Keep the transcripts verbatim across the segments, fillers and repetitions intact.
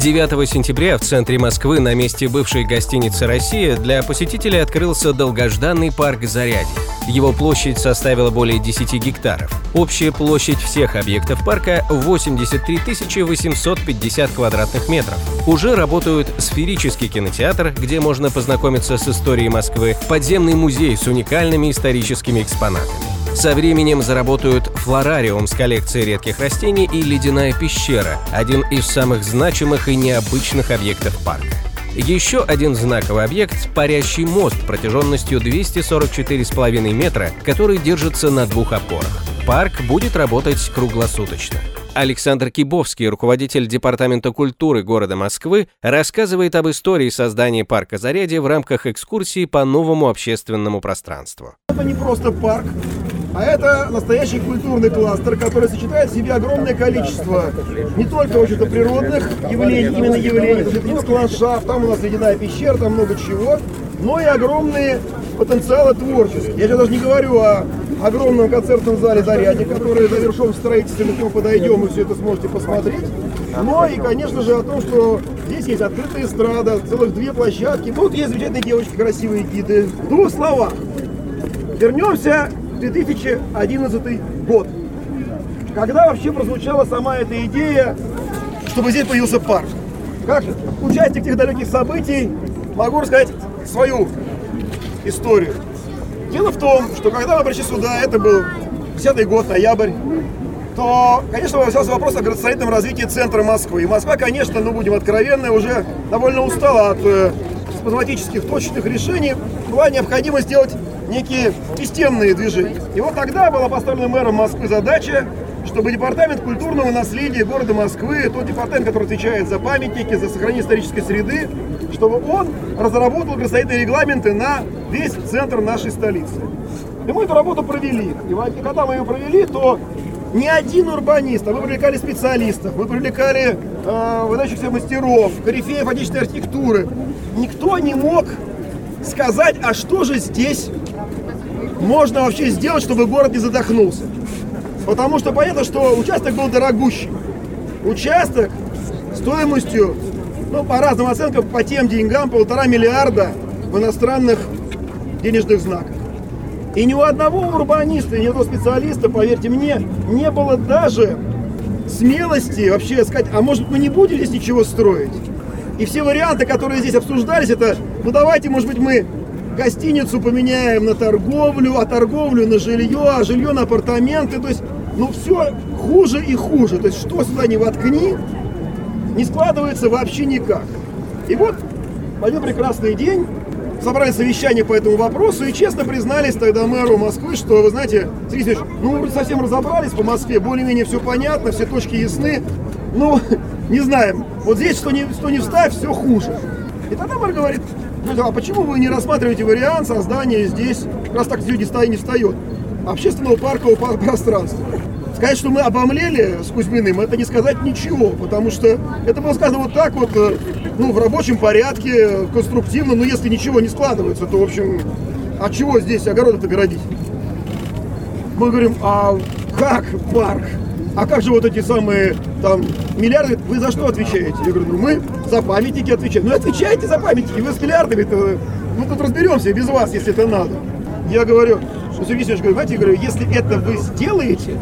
девятого сентября в центре Москвы на месте бывшей гостиницы «Россия» для посетителей открылся долгожданный парк «Зарядье». Его площадь составила более десяти гектаров. Общая площадь всех объектов парка – восемьдесят три тысячи восемьсот пятьдесят квадратных метров. Уже работают сферический кинотеатр, где можно познакомиться с историей Москвы, подземный музей с уникальными историческими экспонатами. Со временем заработают «Флорариум» с коллекцией редких растений и «Ледяная пещера» – один из самых значимых и необычных объектов парка. Еще один знаковый объект – «Парящий мост» протяженностью двести сорок четыре целых пять десятых метра, который держится на двух опорах. Парк будет работать круглосуточно. Александр Кибовский, руководитель Департамента культуры города Москвы, рассказывает об истории создания парка «Зарядье» в рамках экскурсии по новому общественному пространству. Это не просто парк, а это настоящий культурный кластер, который сочетает в себе огромное количество не только, в общем-то, природных явлений, именно явлений, то есть это не только ландшафт, там у нас ледяная пещера, там много чего, но и огромные потенциалы творческие. Я сейчас даже не говорю о огромном концертном зале «Зарядье», который завершен строительство, мы к нему подойдем и все это сможете посмотреть. Но и, конечно же, о том, что здесь есть открытая эстрада, целых две площадки. Тут есть замечательные девочки, красивые гиды. В двух словах. Вернемся в две тысячи одиннадцатый год, когда вообще прозвучала сама эта идея, чтобы здесь появился парк. Как участник тех далеких событий могу рассказать свою историю. Дело в том, что когда мы пришли сюда, это был десятый год, ноябрь, то, конечно, возникал вопрос о градостроительном развитии центра Москвы. И Москва, конечно, ну будем откровенны, уже довольно устала от э, спазматических точечных решений. Была необходимость сделать некие системные движения. И вот тогда была поставлена мэром Москвы задача, чтобы департамент культурного наследия города Москвы, тот департамент, который отвечает за памятники, за сохранение исторической среды, чтобы он разработал градостроительные регламенты на весь центр нашей столицы. И мы эту работу провели. И когда мы ее провели, то ни один урбанист, а мы привлекали специалистов, мы привлекали э, выдающихся мастеров, корифеев отечественной архитектуры. Никто не мог сказать, а что же здесь можно вообще сделать, чтобы город не задохнулся. Потому что понятно, что участок был дорогущий. Участок стоимостью, ну, по разным оценкам, по тем деньгам, полтора миллиарда в иностранных денежных знаках. И ни у одного урбаниста, ни у одного специалиста, поверьте мне, не было даже смелости вообще сказать, а может мы не будем здесь ничего строить? И все варианты, которые здесь обсуждались, это, ну давайте, может быть, мы гостиницу поменяем на торговлю, а торговлю на жилье, а жилье на апартаменты. То есть, ну все хуже и хуже. То есть, что сюда ни воткни, не складывается вообще никак. И вот, в один прекрасный день, собрали совещание по этому вопросу и честно признались тогда мэру Москвы, что, вы знаете, Сергей Семенович, ну мы совсем разобрались по Москве, более-менее все понятно, все точки ясны. Ну, не знаем, вот здесь что не, что не вставь, все хуже. И тогда мэр говорит, а почему вы не рассматриваете вариант создания здесь, раз так люди стоят, не встает, общественного паркового пространства? Сказать, что мы обомлели с Кузьминым, это не сказать ничего, потому что это было сказано вот так вот, ну, в рабочем порядке, конструктивно, но если ничего не складывается, то, в общем, от чего здесь огороды-то городить? Мы говорим, а как парк? А как же вот эти самые там миллиарды? Вы за что отвечаете? Я говорю, ну мы за памятники отвечаем. Ну отвечайте за памятники, вы с миллиардами-то, мы тут разберемся без вас, если это надо. Я говорю, ну, Сергей Семенович, говорю, знаете, я говорю, если это вы сделаете,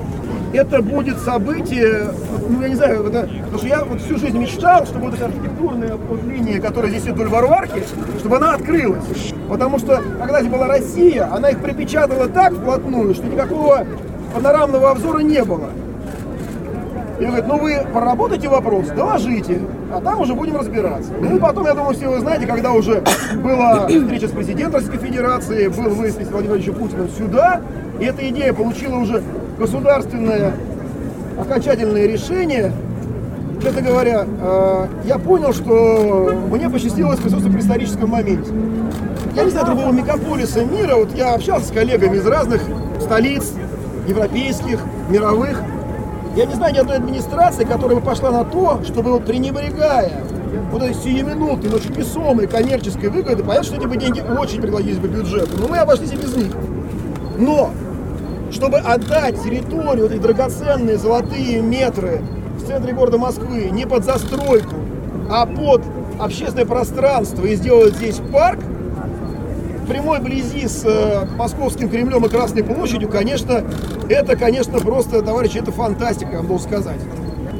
это будет событие, ну я не знаю, это, потому что я вот всю жизнь мечтал, чтобы вот эта архитектурная вот линия, которая здесь идет вдоль Варварки, чтобы она открылась. Потому что когда здесь была Россия, она их припечатала так вплотную, что никакого панорамного обзора не было. Я говорю, ну вы проработайте вопрос, доложите, а там уже будем разбираться. Ну и потом, я думаю, все вы знаете, когда уже была встреча с президентом Российской Федерации, был выезд Владимира Владимировича Путина сюда, и эта идея получила уже государственное окончательное решение, откровенно говоря, я понял, что мне посчастливилось присутствовать в историческом моменте. Я не знаю другого мегаполиса мира, вот я общался с коллегами из разных столиц, европейских, мировых. Я не знаю ни одной администрации, которая бы пошла на то, чтобы вот пренебрегая вот этой сиюминутной, но очень весомой коммерческой выгоды, понятно, что эти бы деньги очень прилагались бы бюджету, но мы обошлись и без них. Но, чтобы отдать территорию, вот эти драгоценные золотые метры в центре города Москвы не под застройку, а под общественное пространство и сделать здесь парк, в прямой близи с э, Московским Кремлем и Красной площадью, конечно, это, конечно, просто, товарищи, это фантастика, я вам должен сказать.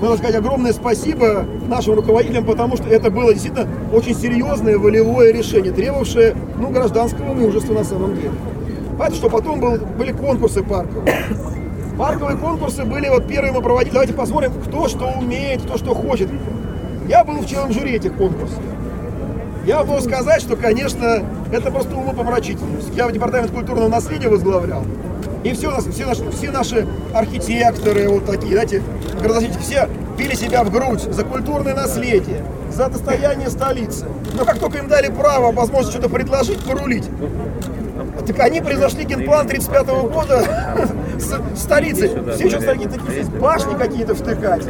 Надо сказать огромное спасибо нашим руководителям, потому что это было действительно очень серьезное волевое решение, требовавшее, ну, гражданского мужества на самом деле. Понятно, что потом был, были конкурсы парковые. Парковые конкурсы были, вот первые мы проводили. Давайте посмотрим, кто что умеет, кто что хочет. Я был в членом жюри этих конкурсов. Я могу сказать, что, конечно, это просто умопомрачительно. Я в департамент культурного наследия возглавлял, и все, все, наши, все наши архитекторы, вот такие, знаете, все били себя в грудь за культурное наследие, за достояние столицы. Но как только им дали право, возможность что-то предложить, порулить, так они произошли генплан тридцать пятого года с столицей. Все еще такие башни какие-то втыкать.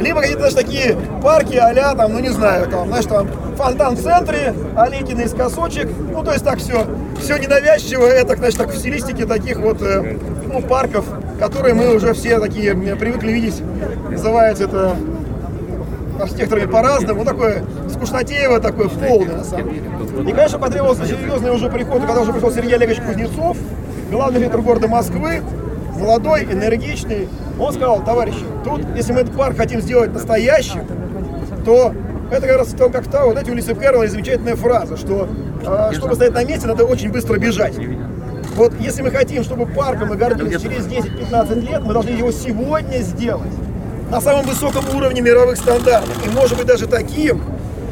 Либо какие-то, знаешь, такие парки а-ля, там, ну не знаю, там, знаешь, там фонтан в центре, Олейкина из косочек. Ну, то есть так все, все ненавязчиво, это, значит, так в стилистике таких вот, ну, парков, которые мы уже все такие привыкли видеть. Называется это архитекторами по-разному, вот такое скучнотеево, такое полное на самом деле. И, конечно, потребовался серьезный уже приход, когда уже пришел Сергей Олегович Кузнецов, главный архитектор города Москвы, молодой, энергичный. Он сказал: товарищи, тут, если мы этот парк хотим сделать настоящим, то это как раз в ТЛК Южноуральский, вот эти улицы Кэрролла, замечательная фраза, что чтобы стоять на месте, надо очень быстро бежать. Вот если мы хотим, чтобы парком мы гордились через десять-пятнадцать лет, мы должны его сегодня сделать на самом высоком уровне мировых стандартов. И, может быть, даже таким,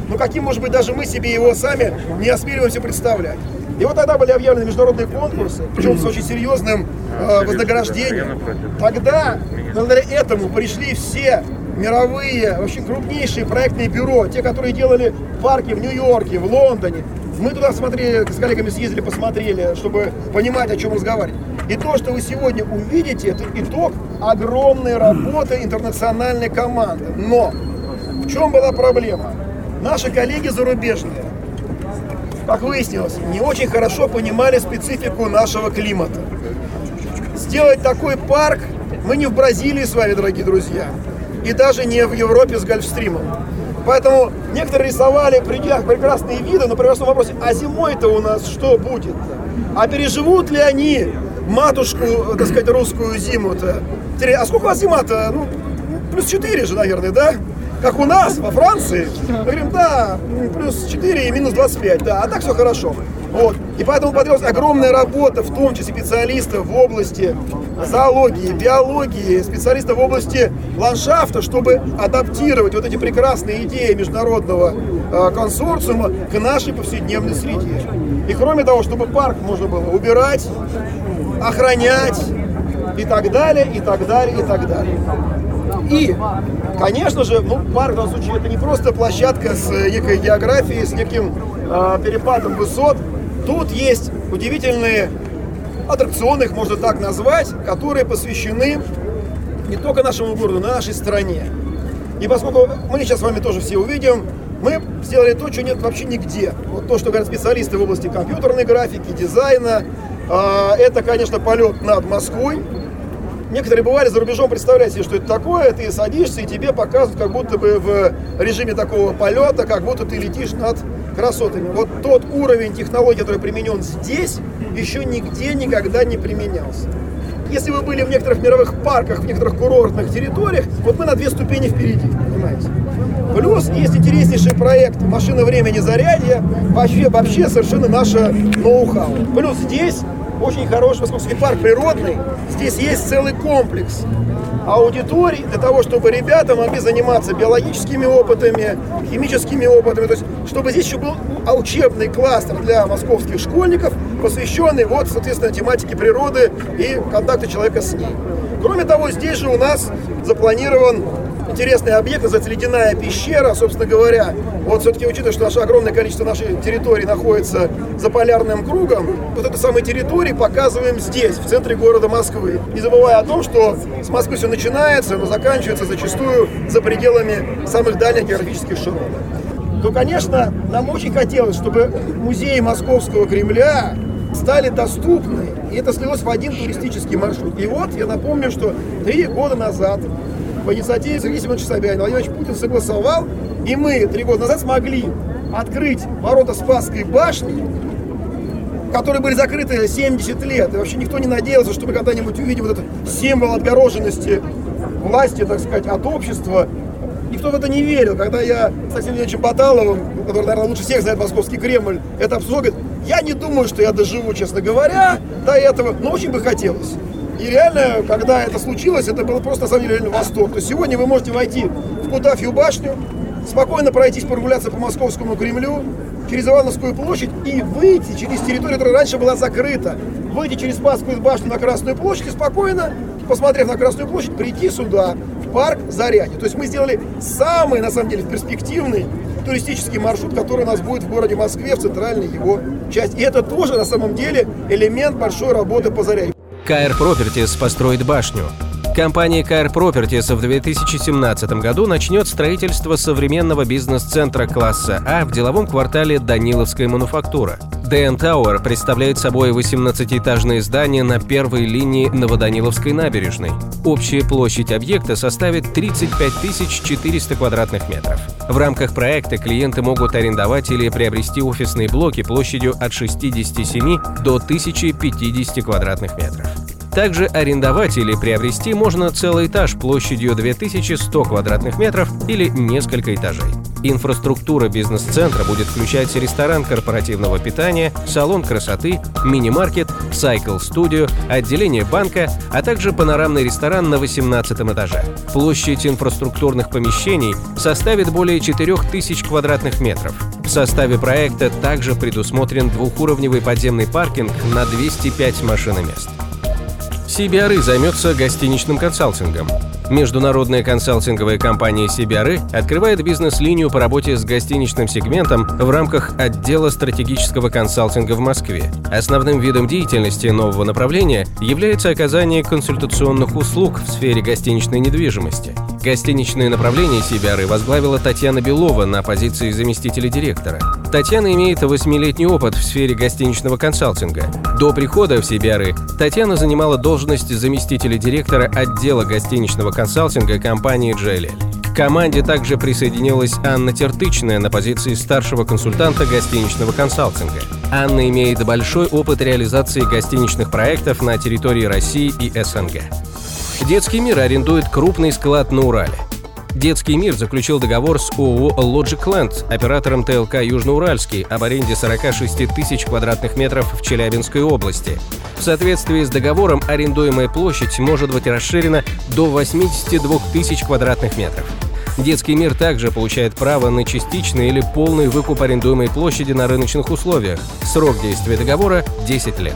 ну, каким, может быть, даже мы себе его сами не осмеливаемся представлять. И вот тогда были объявлены международные конкурсы, причем с очень серьезным э, вознаграждением. Тогда, благодаря этому, пришли все мировые, вообще крупнейшие проектные бюро, те, которые делали парки в Нью-Йорке, в Лондоне. Мы туда смотрели, с коллегами съездили, посмотрели, чтобы понимать, о чем разговаривать. И то, что вы сегодня увидите, это итог огромной работы интернациональной команды. Но в чем была проблема? Наши коллеги зарубежные, как выяснилось, не очень хорошо понимали специфику нашего климата. Сделать такой парк мы не в Бразилии с вами, дорогие друзья, и даже не в Европе с Гольфстримом. Поэтому некоторые рисовали прекрасные виды, но при простом вопросе: а зимой-то у нас что будет? А переживут ли они матушку, так сказать, русскую зиму-то? А сколько у вас зима-то? Ну, плюс четыре же, наверное, да? Как у нас, во Франции. Мы говорим: да, плюс четыре и минус двадцать пять, да, а так все хорошо. Вот. И поэтому потребовалась огромная работа, в том числе специалистов в области зоологии, биологии, специалистов в области ландшафта, чтобы адаптировать вот эти прекрасные идеи международного э, консорциума к нашей повседневной среде. И кроме того, чтобы парк можно было убирать, охранять и так далее, и так далее, и так далее. И, конечно же, ну, парк в данном случае это не просто площадка с некой географией, с неким э, перепадом высот. Тут есть удивительные аттракционы, их можно так назвать, которые посвящены не только нашему городу, но и нашей стране. И поскольку мы сейчас с вами тоже все увидим, мы сделали то, чего нет вообще нигде. Вот то, что говорят специалисты в области компьютерной графики, дизайна, э, это, конечно, полет над Москвой. Некоторые бывали за рубежом, представляете себе, что это такое, ты садишься и тебе показывают, как будто бы в режиме такого полета, как будто ты летишь над красотами. Вот тот уровень технологий, который применен здесь, еще нигде никогда не применялся. Если вы были в некоторых мировых парках, в некоторых курортных территориях, вот мы на две ступени впереди, понимаете. Плюс есть интереснейший проект «Машина времени Зарядье», вообще, вообще совершенно наше ноу-хау. Плюс здесь очень хороший Московский парк природный. Здесь есть целый комплекс аудиторий для того, чтобы ребята могли заниматься биологическими опытами, химическими опытами. То есть, чтобы здесь еще был учебный кластер для московских школьников, посвященный вот, соответственно, тематике природы и контакта человека с ней. Кроме того, здесь же у нас запланирован интересный объект, называется Ледяная пещера, собственно говоря. Вот все-таки, учитывая, что наше огромное количество нашей территории находится за полярным кругом, вот этой самой территории показываем здесь, в центре города Москвы. Не забывая о том, что с Москвы все начинается, но заканчивается зачастую за пределами самых дальних географических широт. То, конечно, нам очень хотелось, чтобы музеи Московского Кремля стали доступны, и это слилось в один туристический маршрут. И вот я напомню, что три года назад по инициативе Сергея Семеновича Собянина Владимир Владимирович Путин согласовал, и мы три года назад смогли открыть ворота Спасской башни, которые были закрыты семьдесят лет, и вообще никто не надеялся, что мы когда-нибудь увидим вот этот символ отгороженности власти, так сказать, от общества. Никто в это не верил. Когда я с Алексеем Леонидовичем Баталовым, который, наверное, лучше всех знает Московский Кремль, это обсуждал, говорит, я не думаю, что я доживу, честно говоря, до этого, но очень бы хотелось. И реально, когда это случилось, это было просто, на самом деле, реально восторг. То есть сегодня вы можете войти в Кутафью башню, спокойно пройтись, прогуляться по Московскому Кремлю, через Ивановскую площадь и выйти через территорию, которая раньше была закрыта. Выйти через Спасскую башню на Красную площадь и спокойно, посмотрев на Красную площадь, прийти сюда, в парк Зарядье. То есть мы сделали самый, на самом деле, перспективный туристический маршрут, который у нас будет в городе Москве, в центральной его части. И это тоже, на самом деле, элемент большой работы по Зарядью. кей ар Properties построит башню. Компания кей ар Properties в две тысячи семнадцатом году начнет строительство современного бизнес-центра класса А в деловом квартале Даниловская мануфактура. ДН Тауэр представляет собой восемнадцатиэтажные здания на первой линии Новоданиловской набережной. Общая площадь объекта составит тридцать пять тысяч четыреста квадратных метров. В рамках проекта клиенты могут арендовать или приобрести офисные блоки площадью от шестидесяти семи до тысячи пятидесяти квадратных метров. Также арендовать или приобрести можно целый этаж площадью две тысячи сто квадратных метров или несколько этажей. Инфраструктура бизнес-центра будет включать ресторан корпоративного питания, салон красоты, мини-маркет, сайкл-студию, отделение банка, а также панорамный ресторан на восемнадцатом этаже. Площадь инфраструктурных помещений составит более четырёх тысяч квадратных метров. В составе проекта также предусмотрен двухуровневый подземный паркинг на двести пять машиномест. си би ар и займется гостиничным консалтингом. Международная консалтинговая компания си би ар и открывает бизнес-линию по работе с гостиничным сегментом в рамках отдела стратегического консалтинга в Москве. Основным видом деятельности нового направления является оказание консультационных услуг в сфере гостиничной недвижимости. Гостиничное направление си би ар и возглавила Татьяна Белова на позиции заместителя директора. Татьяна имеет восьмилетний опыт в сфере гостиничного консалтинга. До прихода в си би ар и Татьяна занимала должность заместителя директора отдела гостиничного консалтинга компании джей эл эл. К команде также присоединилась Анна Тертычная на позиции старшего консультанта гостиничного консалтинга. Анна имеет большой опыт реализации гостиничных проектов на территории России и эс эн гэ. «Детский мир» арендует крупный склад на Урале. «Детский мир» заключил договор с о о о «Лоджик Ленд», оператором тэ эл ка «Южноуральский», об аренде сорок шесть тысяч квадратных метров в Челябинской области. В соответствии с договором арендуемая площадь может быть расширена до восьмидесяти двух тысяч квадратных метров. «Детский мир» также получает право на частичный или полный выкуп арендуемой площади на рыночных условиях. Срок действия договора – десять лет.